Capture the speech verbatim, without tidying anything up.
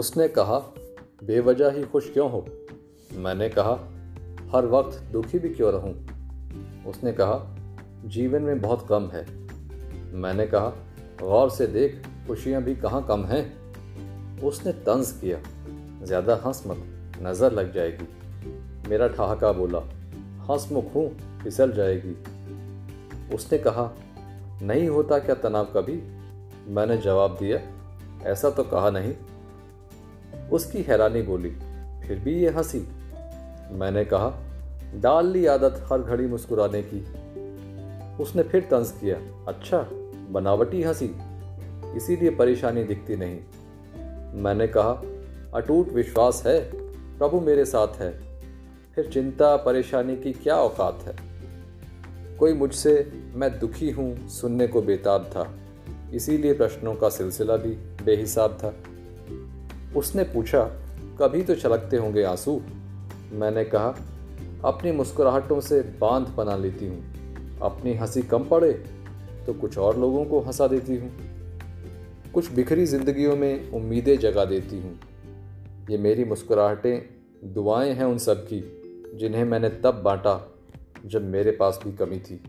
उसने कहा, बेवजह ही खुश क्यों हो? मैंने कहा, हर वक्त दुखी भी क्यों रहूं? उसने कहा, जीवन में बहुत गम है। मैंने कहा, गौर से देख, खुशियां भी कहाँ कम हैं। उसने तंज किया, ज़्यादा हंस मत, नज़र लग जाएगी। मेरा ठहाका बोला, हंसमुख हूँ, फिसल जाएगी। उसने कहा, नहीं होता क्या तनाव कभी? मैंने जवाब दिया, ऐसा तो कहा नहीं। उसकी हैरानी बोली, फिर भी ये हंसी। मैंने कहा, डाल ली आदत हर घड़ी मुस्कुराने की। उसने फिर तंज किया, अच्छा, बनावटी हंसी, इसीलिए परेशानी दिखती नहीं। मैंने कहा, अटूट विश्वास है, प्रभु मेरे साथ है, फिर चिंता परेशानी की क्या औकात है। कोई मुझसे मैं दुखी हूँ सुनने को बेताब था, इसीलिए प्रश्नों का सिलसिला भी बेहिसाब था। उसने पूछा, कभी तो छलकते होंगे आंसू? मैंने कहा, अपनी मुस्कुराहटों से बांध बना लेती हूँ, अपनी हंसी कम पड़े तो कुछ और लोगों को हंसा देती हूँ, कुछ बिखरी जिंदगियों में उम्मीदें जगा देती हूँ। ये मेरी मुस्कुराहटें दुआएं हैं उन सब की, जिन्हें मैंने तब बांटा जब मेरे पास भी कमी थी।